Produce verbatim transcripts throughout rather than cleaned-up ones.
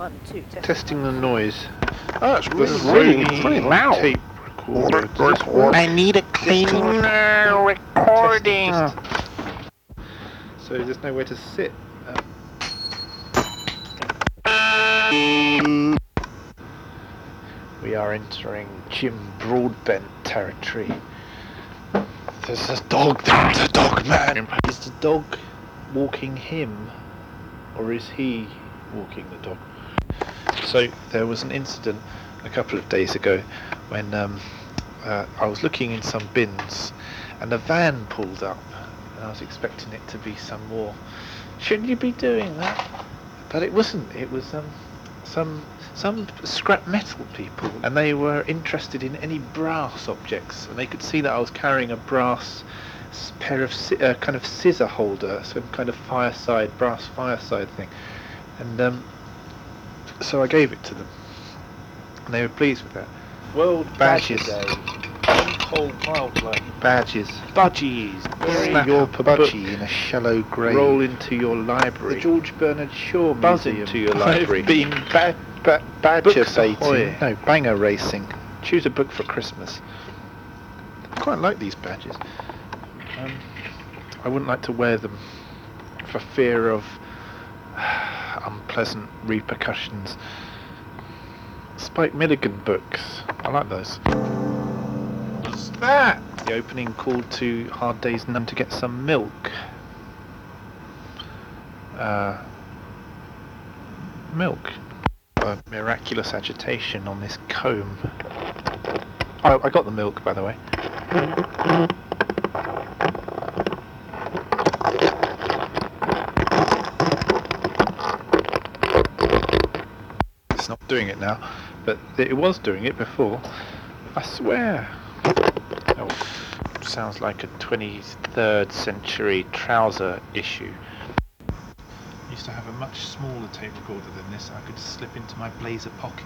One, two, testing. Testing the noise. Oh, it's really, really, really loud. Tape recorder. I need a cleaner recording. Test, test. So there's nowhere to sit. Um, we are entering Jim Broadbent territory. There's a dog there, the dog man. Is the dog walking him? Or is he walking the dog? So there was an incident a couple of days ago when um, uh, I was looking in some bins and a van pulled up and I was expecting it to be some more, shouldn't you be doing that? But it wasn't, it was um, some some scrap metal people, and they were interested in any brass objects, and they could see that I was carrying a brass pair of uh, kind of scissor holder, some kind of fireside, brass fireside thing, and um, so I gave it to them, and they were pleased with that. World Badges Day. Whole wildlife. Badges. Budgies. Bury your budgie in a shallow grave. Roll into your library. The George Bernard Shaw Buzz Museum. Into your library. I've been bad, bad, badger baiting. No, banger racing. Choose a book for Christmas. I quite like these badges. Um, I wouldn't like to wear them for fear of unpleasant repercussions. Spike Milligan books. I like those. That the opening called to Hard Day's Nun to get some milk. Uh, milk. A miraculous agitation on this comb. Oh, I got the milk, by the way. It's not doing it now, but it was doing it before. I swear. Oh, sounds like a twenty-third century trouser issue. I used to have a much smaller tape recorder than this. I could slip into my blazer pocket,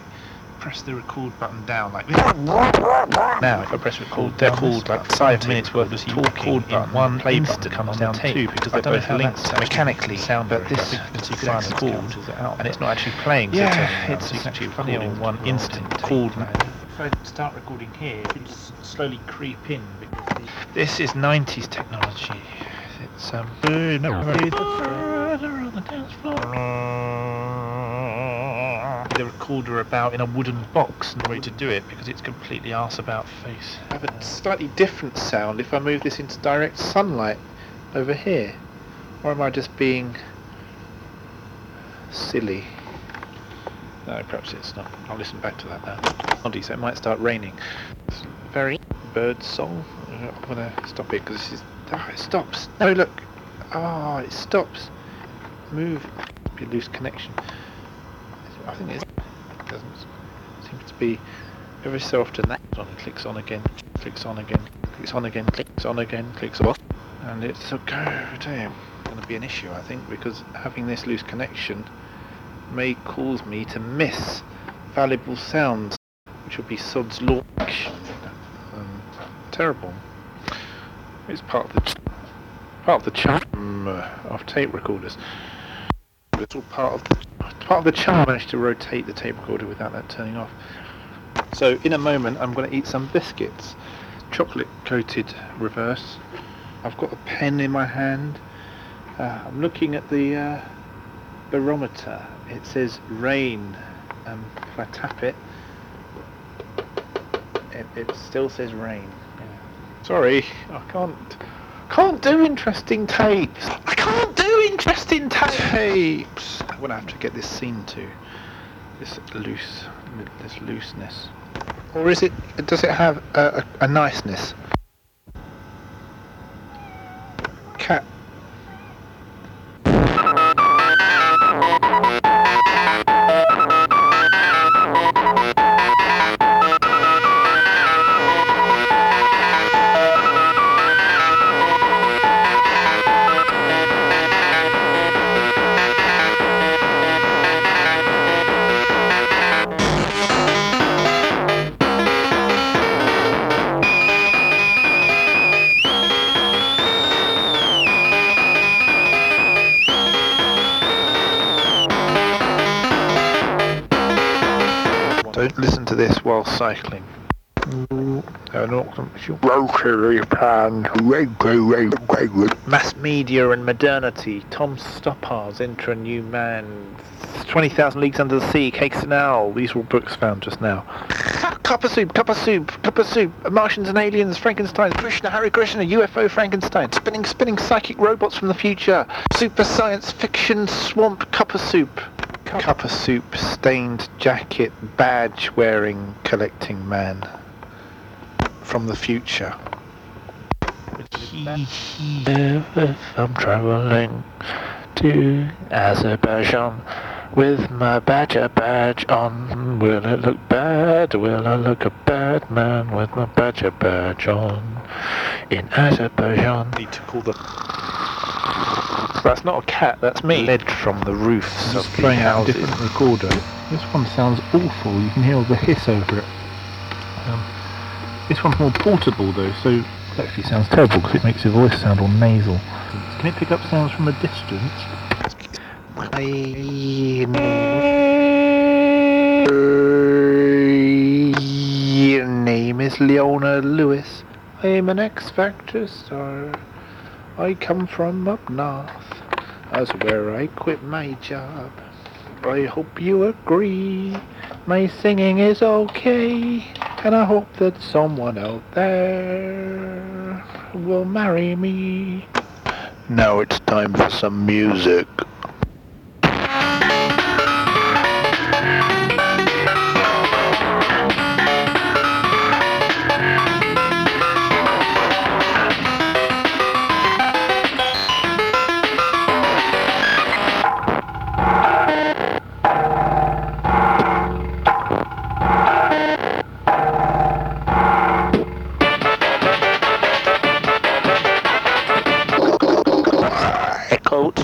press the record button down like this. Now if I press record down, record like five minutes worth of talking in one place to come down two, because they're both linked mechanically, but this that you could actually record, and it's not actually playing. Yeah, it's actually recording in one instant. Called If I start recording here, it's slowly creep in. Because this is nineties technology. It's um. No. On the dance floor. The recorder about in a wooden box, and the way to do it because it's completely arse about face. I have a slightly different sound if I move this into direct sunlight over here, or am I just being silly? No, perhaps it's not. I'll listen back to that now. Oddly, so it might start raining. It's very bird song. I want to stop it because this is. Oh, it stops. No, look. Ah, oh, it stops. Move. Be a loose connection. I think it's, it doesn't seem to be. Every so often that on clicks on again, clicks on again, clicks on again, clicks on again, clicks off, and it's a go. Damn, going to be an issue, I think, because having this loose connection may cause me to miss valuable sounds, which would be sod's law action. Um, terrible. It's part of the part of the charm of tape recorders. It's all part of the, part of the charm. I managed to rotate the tape recorder without that turning off. So in a moment, I'm going to eat some biscuits, chocolate coated reverse. I've got a pen in my hand. Uh, I'm looking at the uh, barometer. It says rain. Um, if I tap it, it, it still says rain. Yeah. Sorry, I can't can't do interesting tapes. I can't do interesting tapes. I'm gonna have to get this scene to this loose, this looseness. Or is it? Does it have a, a, a niceness? Cat. Don't listen to this while cycling. Mass media and modernity. Tom Stoppard's Enter a New Man. twenty thousand Leagues Under the Sea. Cakes and Owl. These were books found just now. Copper Soup, Copper Soup, Copper Soup. Martians and Aliens. Frankenstein. Krishna, Hare Krishna. U F O Frankenstein. Spinning, spinning psychic robots from the future. Super science fiction. Swamp Copper Soup. Copper Soup. Stained jacket. Badge wearing. Collecting man. From the future. I'm travelling to Azerbaijan with my badger badge on. Will it look bad? Will I look a bad man with my badger badge on in Azerbaijan? Need to call the. That's not a cat. That's me. Lead from the roofs of the houses. Different recorder. This one sounds awful. You can hear all the hiss over it. Um, This one's more portable though, so it actually sounds terrible because it makes your voice sound all nasal. Can it pick up sounds from a distance? Your name is Leona Lewis. I am an X-Factor star. I come from up north. That's where I quit my job. I hope you agree. My singing is okay. And I hope that someone out there will marry me. Now it's time for some music.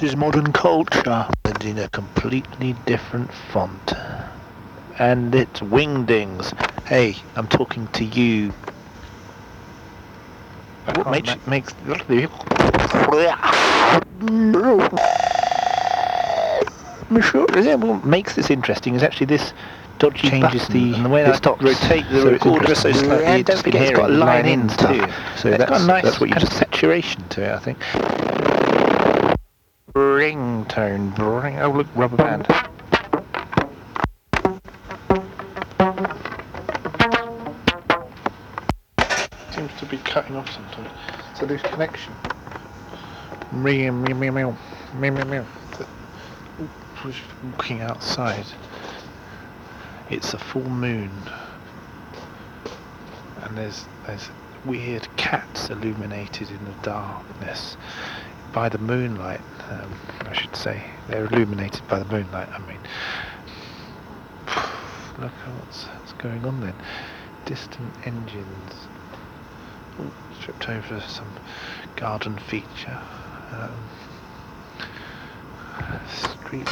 Is modern culture and in a completely different font, and it's wingdings. Hey, I'm talking to you. I what makes ma- makes what makes this interesting is actually this dodgy changes button, the and the way I stops, rotate the so recorder so slightly. Yeah, don't forget it's got a line in too, so that's got a nice that's what you kind just of saturation to it, I think. Ringtone, ring. Oh look, rubber band. Seems to be cutting off sometimes. So there's connection. Meow meow meow meow meow meow meow. Walking outside. It's a full moon, and there's there's weird cats illuminated in the darkness. By the moonlight, um, I should say. They're illuminated by the moonlight, I mean. Look at what's, what's going on then. Distant engines. Ooh, stripped over some garden feature. Um, street.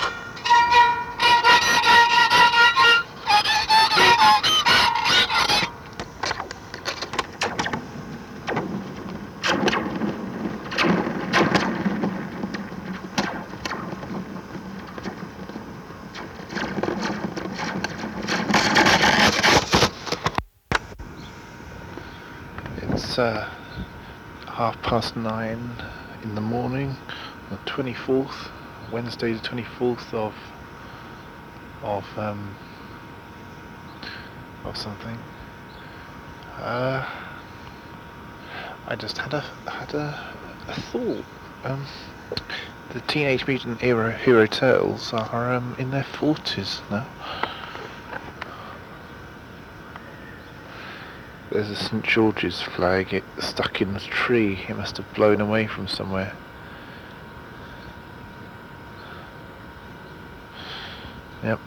Uh, half past nine in the morning, the twenty-fourth, Wednesday the twenty-fourth of of um of something. Uh, I just had a had a, a thought. Um, the Teenage Mutant Hero Hero Turtles are um, in their forties now. There's a St George's flag, it stuck in the tree, it must have blown away from somewhere. Yep.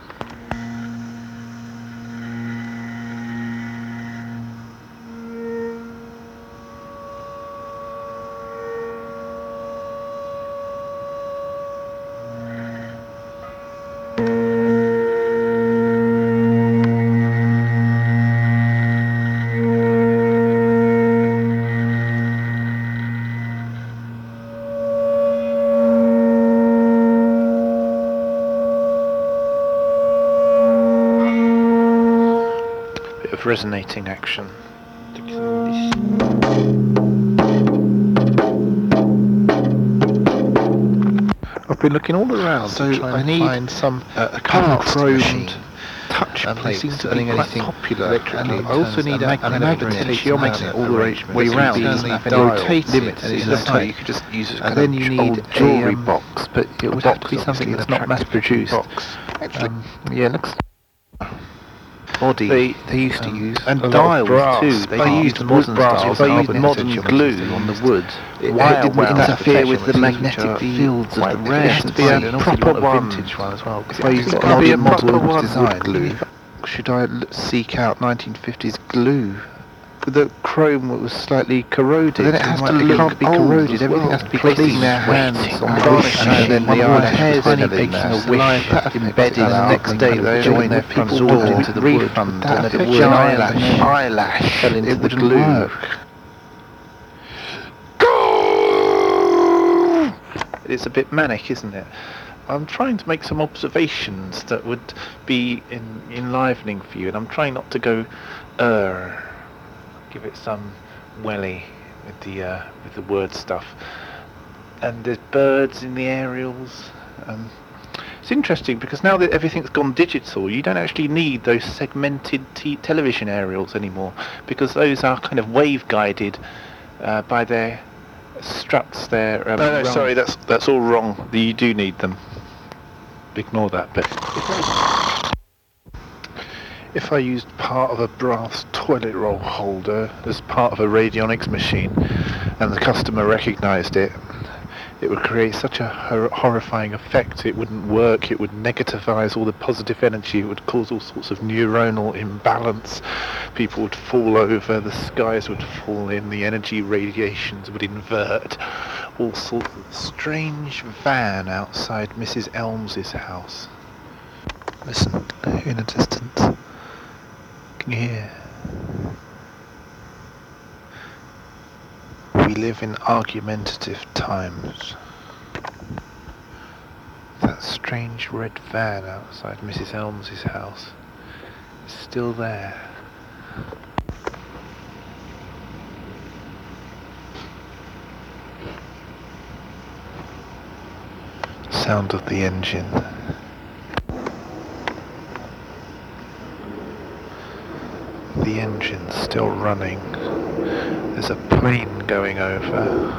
with resonating action. I've been looking all around so to try and I need find some uh, a cast chromed touch plates seem to be quite popular, and I also need a magnetic geometry all the way round, rotate limits, and you could just use a then you need a jewelry box, but it would have to be something that's not mass produced. Um, yeah, looks. Body. They they used um, to use and dials brass, too. They, they used modern brass. They used modern glue on the wood. It, why it would interfere with the magnetic fields of the rare. It has to be a proper one. Vintage one as well. It's got to be a proper one. Wood glue. Should I seek out nineteen fifties glue? The chrome was slightly corroded. Then it has to look be corroded. Everything has to be placing their hands on the wish, and then the other hairs are making a wish, embedding. The next day they join their people all into the refund, and the eyelash eyelash fell into the glue. It's a bit manic, isn't it? I'm trying to make some observations that would be enlivening for you, and I'm trying not to go er. Give it some welly with the uh, with the word stuff, and there's birds in the aerials. Um, it's interesting because now that everything's gone digital, you don't actually need those segmented t television aerials anymore, because those are kind of wave guided uh, by their struts. Their um, no, no, wrong. Sorry, that's that's all wrong. You do need them. Ignore that bit. If I used part of a brass toilet roll holder as part of a radionics machine and the customer recognised it, it would create such a hor horrifying effect. It wouldn't work, it would negativise all the positive energy, it would cause all sorts of neuronal imbalance. People would fall over, the skies would fall in, the energy radiations would invert. All sorts of strange van outside Missus Elms's house. Listen, in the distance. Can you hear? We live in argumentative times. That strange red van outside Missus Elms's house is still there. The sound of the engine. The engine's still running. There's a plane going over.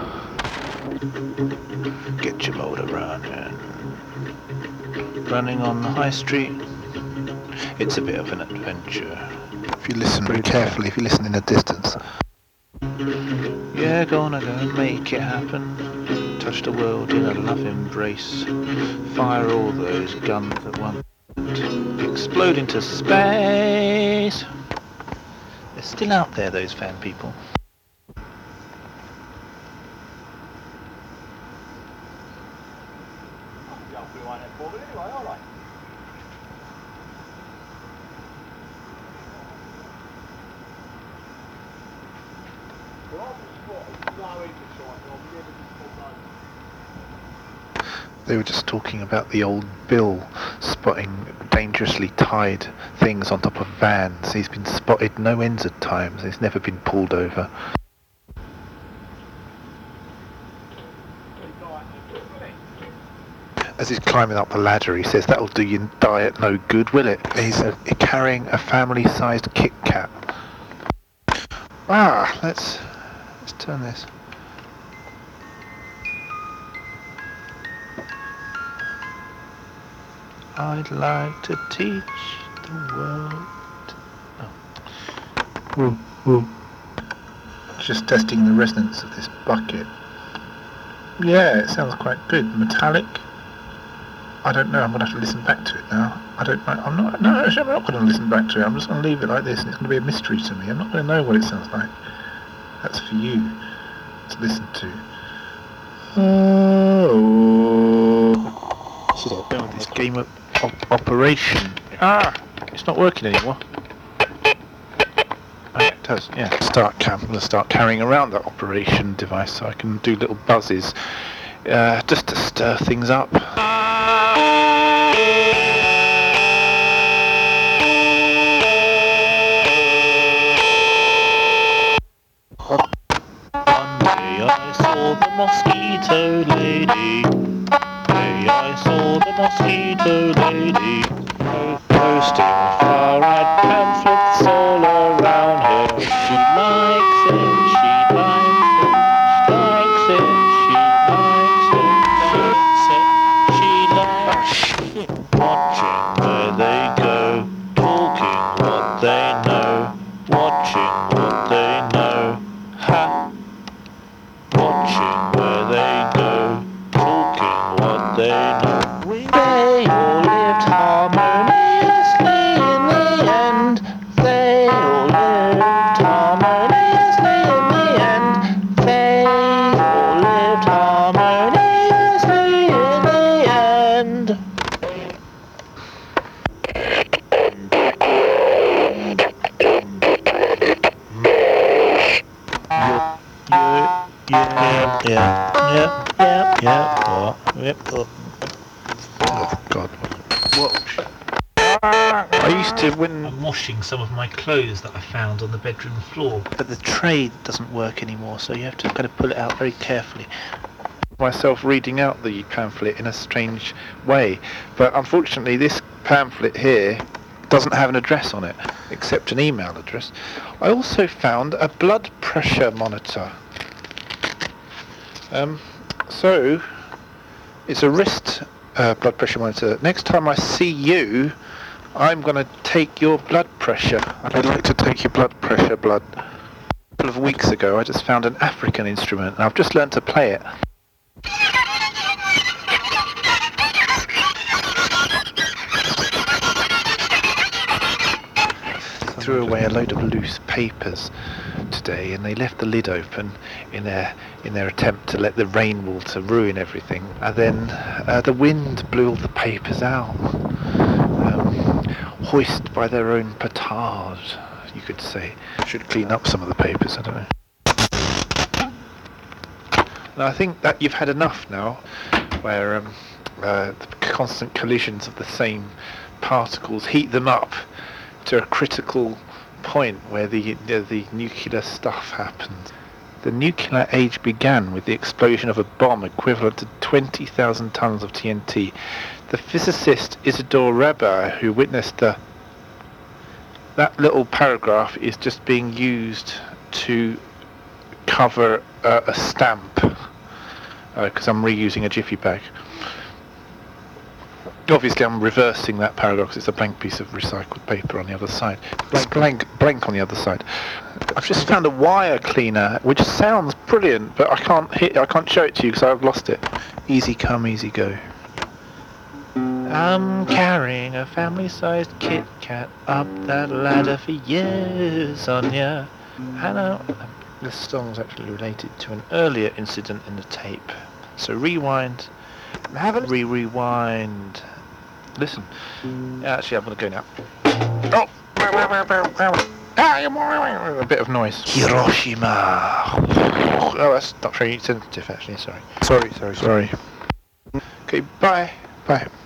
Get your motor running. Running on the high street. It's a bit of an adventure. If you listen very carefully, if you listen in the distance. Yeah, gonna go make it happen. Touch the world in a love embrace. Fire all those guns at once. Explode into space. Still out there, those fan people. They were just talking about the old Bill spotting dangerously tied things on top of vans. He's been spotted no ends of times. He's never been pulled over. As he's climbing up the ladder, he says, "That'll do your diet no good, will it?" He's uh, carrying a family-sized Kit Kat. Ah, let's let's turn this. I'd like to teach the world. Oh. Ooh, ooh. Just testing the resonance of this bucket. Yeah, it sounds quite good. Metallic. I don't know. I'm gonna have to listen back to it now. I don't. I'm not. No, actually, I'm not gonna listen back to it. I'm just gonna leave it like this, and it's gonna be a mystery to me. I'm not gonna know what it sounds like. That's for you to listen to. Oh. This is all done with this game of. Op operation. Ah! It's not working anymore. Oh, yeah, it does. Yeah. Start cam I'm going to start carrying around that operation device so I can do little buzzes uh, just to stir things up. mosquito lady. Hey, I saw the mosquito lady posting far out pamphlets all around her. She likes it, she likes it, likes it, she likes it, likes it, she likes it. Watching where they go, talking what they know, watching what they know, ha. Watching where they go, talking what they know. They all lived harmoniously in the end. They all lived harmoniously in the end. They all lived harmoniously in the end. Yeah, yeah. Yeah, yeah, yeah, yeah, yeah, oh, yeah, oh. Oh, God. Whoa. I used to, when... I'm washing some of my clothes that I found on the bedroom floor. But the tray doesn't work anymore, so you have to kind of pull it out very carefully. Myself reading out the pamphlet in a strange way. But unfortunately, this pamphlet here doesn't have an address on it, except an email address. I also found a blood pressure monitor. Um, so, it's a wrist uh, blood pressure monitor. Next time I see you, I'm going to take your blood pressure. I'd like to take your blood pressure, blood. A couple of weeks ago, I just found an African instrument, and I've just learned to play it. Threw away a load of loose papers today, and they left the lid open in their in their attempt to let the rainwater ruin everything. And then uh, the wind blew all the papers out, um, hoist by their own petard, you could say. Should clean up some of the papers, I don't know. And I think that you've had enough now, where um, uh, the constant collisions of the same particles heat them up to a critical point where the uh, the nuclear stuff happens. The nuclear age began with the explosion of a bomb equivalent to twenty thousand tons of T N T. The physicist Isidor Rabi, who witnessed the... That little paragraph is just being used to cover uh, a stamp, because uh, I'm reusing a jiffy bag. Obviously, I'm reversing that paragraph because it's a blank piece of recycled paper on the other side. Blank, blank, blank on the other side. I've just found a wire cleaner, which sounds brilliant, but I can't hit. I can't show it to you because I've lost it. Easy come, easy go. I'm carrying a family-sized Kit Kat up that ladder for years on ya. And I, this song's actually related to an earlier incident in the tape. So rewind. Haven't re-rewind. Listen. Actually, I'm going to go now. Oh! A bit of noise. Hiroshima. Oh, that's not very sensitive, actually. Sorry. Sorry, sorry, sorry. Okay, bye. Bye.